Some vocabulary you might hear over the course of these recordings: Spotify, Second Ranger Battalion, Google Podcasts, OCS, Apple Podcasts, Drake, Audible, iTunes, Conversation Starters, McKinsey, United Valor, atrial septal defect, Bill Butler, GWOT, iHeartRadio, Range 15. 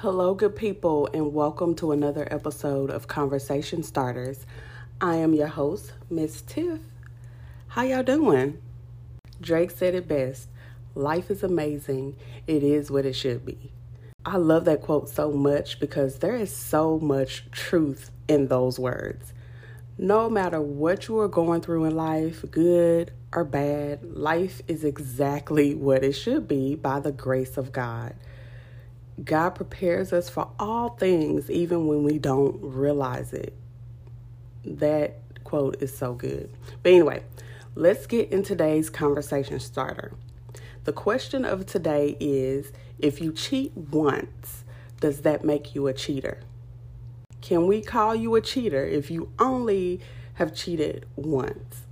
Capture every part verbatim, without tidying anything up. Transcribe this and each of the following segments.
Hello, good people, and welcome to another episode of Conversation Starters. I am your host, Miss Tiff. How y'all doing? Drake said it best. Life is amazing. It is what it should be. I love that quote so much because there is so much truth in those words. No matter what you are going through in life, good or bad, life is exactly what it should be by the grace of God. God prepares us for all things, even when we don't realize it. That quote is so good. But anyway, let's get in today's conversation starter. The question of today is, if you cheat once, does that make you a cheater? Can we call you a cheater if you only have cheated once?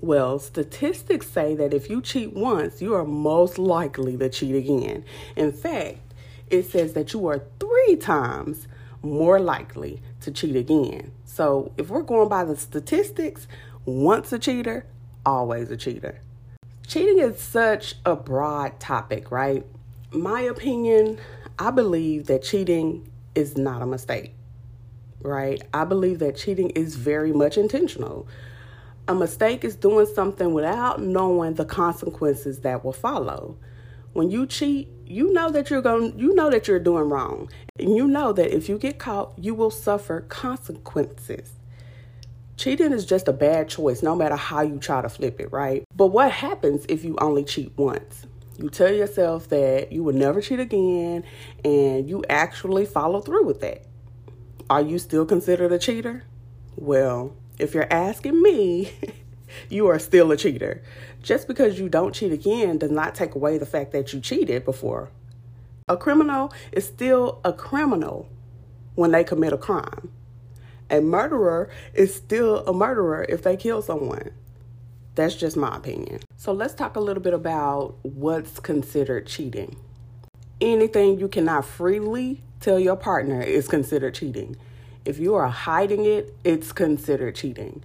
Well, statistics say that if you cheat once, you are most likely to cheat again. In fact, it says that you are three times more likely to cheat again. So if we're going by the statistics, once a cheater, always a cheater. Cheating is such a broad topic, right? My opinion, I believe that cheating is not a mistake, right? I believe that cheating is very much intentional. A mistake is doing something without knowing the consequences that will follow. When you cheat, you know that you're going, you know that you're doing wrong. And you know that if you get caught, you will suffer consequences. Cheating is just a bad choice, no matter how you try to flip it, right? But what happens if you only cheat once? You tell yourself that you will never cheat again, and you actually follow through with that. Are you still considered a cheater? Well, if you're asking me, you are still a cheater. Just because you don't cheat again does not take away the fact that you cheated before. A criminal is still a criminal when they commit a crime. A murderer is still a murderer if they kill someone. That's just my opinion. So let's talk a little bit about what's considered cheating. Anything you cannot freely tell your partner is considered cheating. If you are hiding it, it's considered cheating.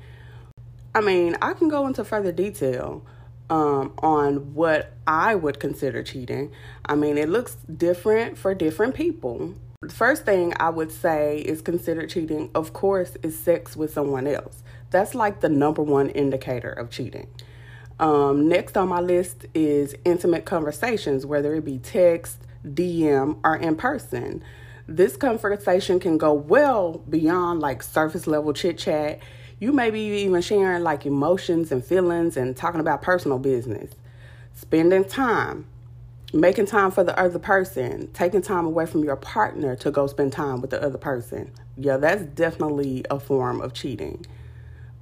I mean, I can go into further detail um, on what I would consider cheating. I mean, it looks different for different people. The first thing I would say is considered cheating, of course, is sex with someone else. That's like the number one indicator of cheating. Um, next on my list is intimate conversations, whether it be text, D M, or in person. This conversation can go well beyond like surface level chit chat. You may be even sharing like emotions and feelings and talking about personal business, spending time, making time for the other person, taking time away from your partner to go spend time with the other person. Yeah, that's definitely a form of cheating.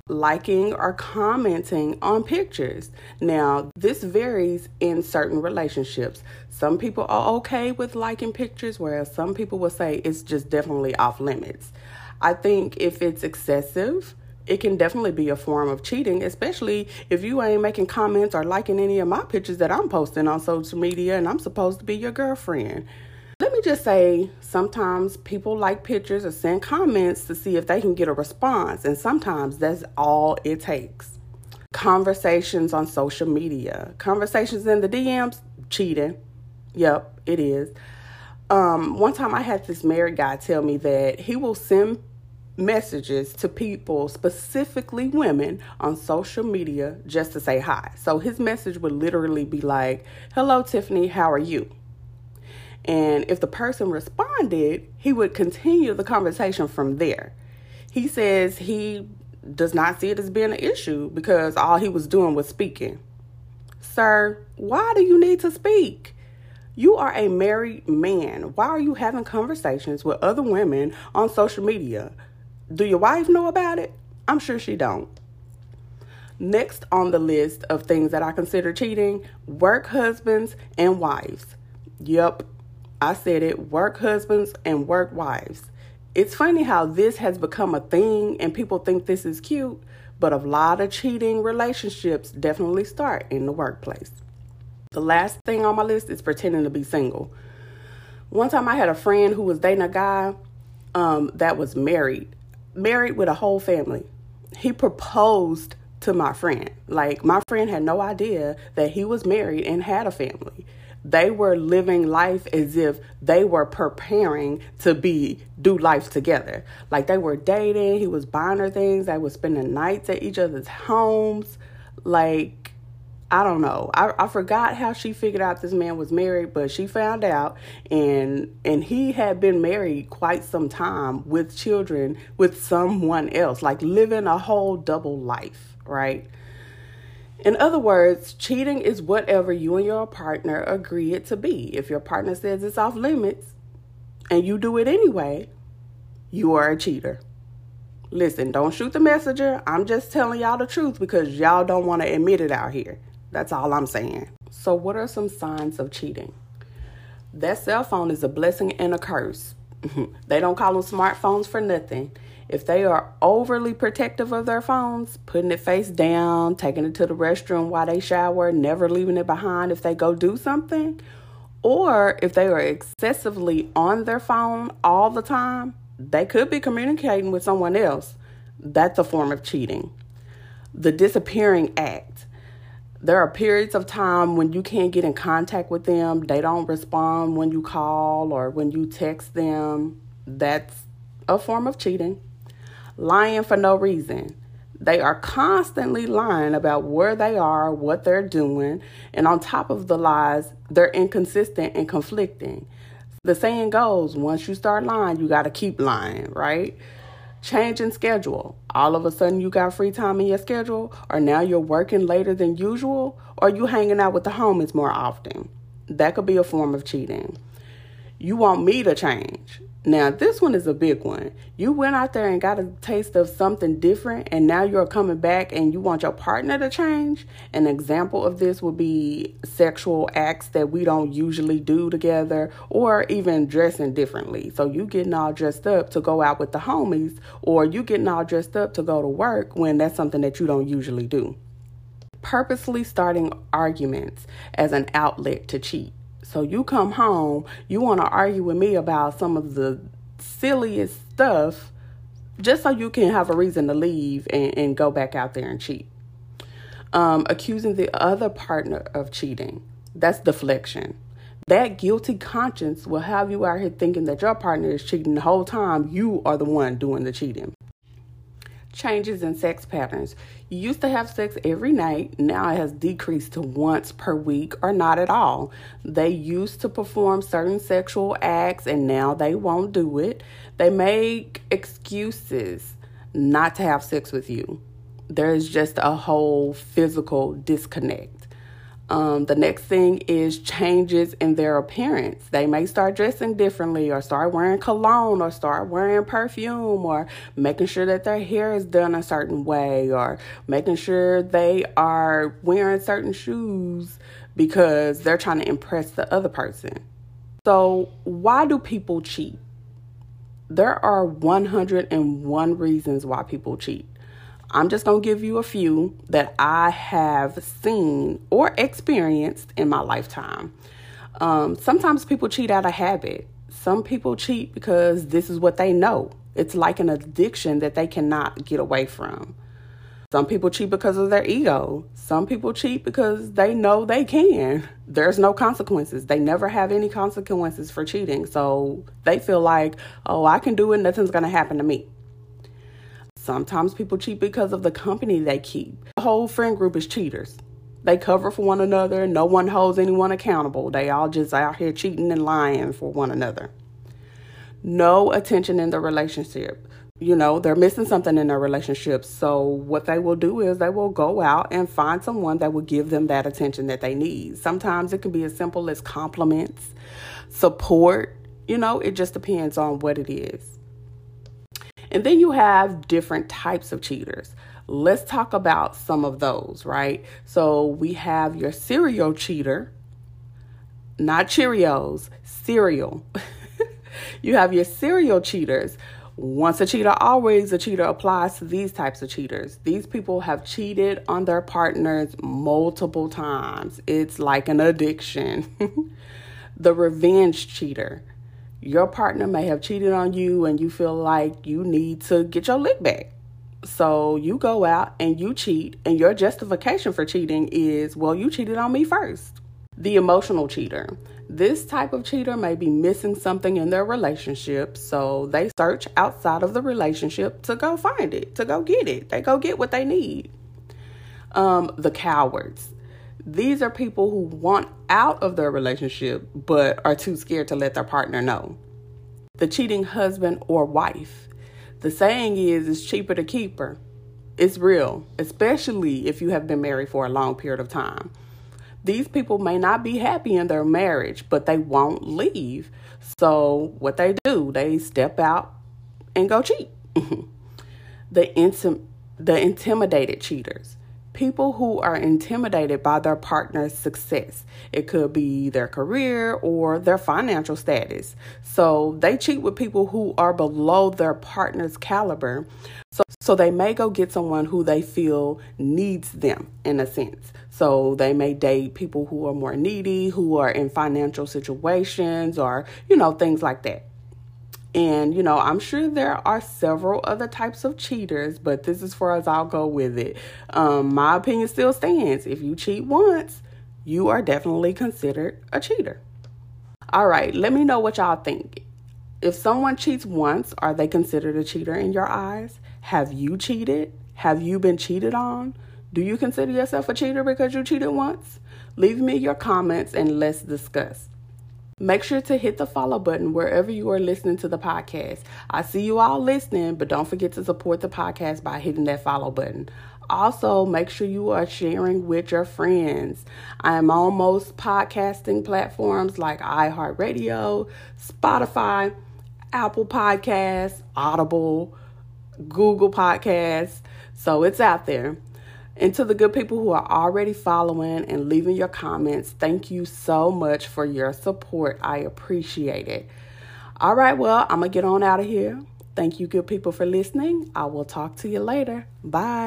Liking or commenting on pictures. Now, this varies in certain relationships. Some people are okay with liking pictures, whereas some people will say it's just definitely off limits. I think if it's excessive, it can definitely be a form of cheating, especially if you ain't making comments or liking any of my pictures that I'm posting on social media and I'm supposed to be your girlfriend. Let me just say, sometimes people like pictures or send comments to see if they can get a response, and sometimes that's all it takes. Conversations on social media. Conversations in the D Ms, cheating. Yep, it is. Um, one time I had this married guy tell me that he will send messages to people, specifically women, on social media just to say hi. So his message would literally be like, "Hello, Tiffany, how are you?" And if the person responded, he would continue the conversation from there. He says he does not see it as being an issue because all he was doing was speaking. Sir, why do you need to speak? You are a married man. Why are you having conversations with other women on social media? Do your wife know about it? I'm sure she don't. Next on the list of things that I consider cheating, work husbands and wives. Yep, I said it, work husbands and work wives. It's funny how this has become a thing and people think this is cute, but a lot of cheating relationships definitely start in the workplace. The last thing on my list is pretending to be single. One time I had a friend who was dating a guy um, that was married. married with a whole family. He proposed to my friend. Like, my friend had no idea that he was married and had a family. They were living life as if they were preparing to be, do life together. Like they were dating. He was buying her things. They were spending nights at each other's homes. Like, I don't know. I, I forgot how she figured out this man was married, but she found out. And and he had been married quite some time with children with someone else, like living a whole double life, right? In other words, cheating is whatever you and your partner agree it to be. If your partner says it's off limits and you do it anyway, you are a cheater. Listen, don't shoot the messenger. I'm just telling y'all the truth because y'all don't want to admit it out here. That's all I'm saying. So what are some signs of cheating? That cell phone is a blessing and a curse. They don't call them smartphones for nothing. If they are overly protective of their phones, putting it face down, taking it to the restroom while they shower, never leaving it behind if they go do something, or if they are excessively on their phone all the time, they could be communicating with someone else. That's a form of cheating. The disappearing act. There are periods of time when you can't get in contact with them. They don't respond when you call or when you text them. That's a form of cheating. Lying for no reason. They are constantly lying about where they are, what they're doing, and on top of the lies, they're inconsistent and conflicting. The saying goes, once you start lying, you got to keep lying, right? Changing schedule. All of a sudden you got free time in your schedule, or now you're working later than usual, or you hanging out with the homies more often. That could be a form of cheating. You want me to change. Now, this one is a big one. You went out there and got a taste of something different, and now you're coming back and you want your partner to change. An example of this would be sexual acts that we don't usually do together, or even dressing differently. So you getting all dressed up to go out with the homies, or you getting all dressed up to go to work when that's something that you don't usually do. Purposely starting arguments as an outlet to cheat. So you come home, you want to argue with me about some of the silliest stuff just so you can have a reason to leave and, and go back out there and cheat. Um, accusing the other partner of cheating. That's deflection. That guilty conscience will have you out here thinking that your partner is cheating the whole time. You are the one doing the cheating. Changes in sex patterns. You used to have sex every night. Now it has decreased to once per week or not at all. They used to perform certain sexual acts and now they won't do it. They make excuses not to have sex with you. There is just a whole physical disconnect. Um, the next thing is changes in their appearance. They may start dressing differently or start wearing cologne or start wearing perfume or making sure that their hair is done a certain way or making sure they are wearing certain shoes because they're trying to impress the other person. So why do people cheat? There are one hundred one reasons why people cheat. I'm just going to give you a few that I have seen or experienced in my lifetime. Um, sometimes people cheat out of habit. Some people cheat because this is what they know. It's like an addiction that they cannot get away from. Some people cheat because of their ego. Some people cheat because they know they can. There's no consequences. They never have any consequences for cheating. So they feel like, oh, I can do it. Nothing's going to happen to me. Sometimes people cheat because of the company they keep. The whole friend group is cheaters. They cover for one another. No one holds anyone accountable. They all just out here cheating and lying for one another. No attention in the relationship. You know, they're missing something in their relationship. So what they will do is they will go out and find someone that will give them that attention that they need. Sometimes it can be as simple as compliments, support. You know, it just depends on what it is. And then you have different types of cheaters. Let's talk about some of those, right? So we have your cereal cheater, not Cheerios, cereal. You have your cereal cheaters. Once a cheater, always a cheater applies to these types of cheaters. These people have cheated on their partners multiple times. It's like an addiction. The revenge cheater. Your partner may have cheated on you and you feel like you need to get your lick back. So you go out and you cheat, and your justification for cheating is, well, you cheated on me first. The emotional cheater. This type of cheater may be missing something in their relationship, so they search outside of the relationship to go find it, to go get it. They go get what they need. Um, the cowards. These are people who want out of their relationship, but are too scared to let their partner know. The cheating husband or wife. The saying is, it's cheaper to keep her. It's real, especially if you have been married for a long period of time. These people may not be happy in their marriage, but they won't leave. So what they do, they step out and go cheat. The intim- the intimidated cheaters. People who are intimidated by their partner's success. It could be their career or their financial status. So they cheat with people who are below their partner's caliber. So, so they may go get someone who they feel needs them in a sense. So they may date people who are more needy, who are in financial situations or, you know, things like that. And, you know, I'm sure there are several other types of cheaters, but this is far as I'll go with it. Um, my opinion still stands. If you cheat once, you are definitely considered a cheater. All right, let me know what y'all think. If someone cheats once, are they considered a cheater in your eyes? Have you cheated? Have you been cheated on? Do you consider yourself a cheater because you cheated once? Leave me your comments and let's discuss. Make sure to hit the follow button wherever you are listening to the podcast. I see you all listening, but don't forget to support the podcast by hitting that follow button. Also, make sure you are sharing with your friends. I am on most podcasting platforms like iHeartRadio, Spotify, Apple Podcasts, Audible, Google Podcasts. So it's out there. And to the good people who are already following and leaving your comments, thank you so much for your support. I appreciate it. All right, well, I'm going to get on out of here. Thank you, good people, for listening. I will talk to you later. Bye.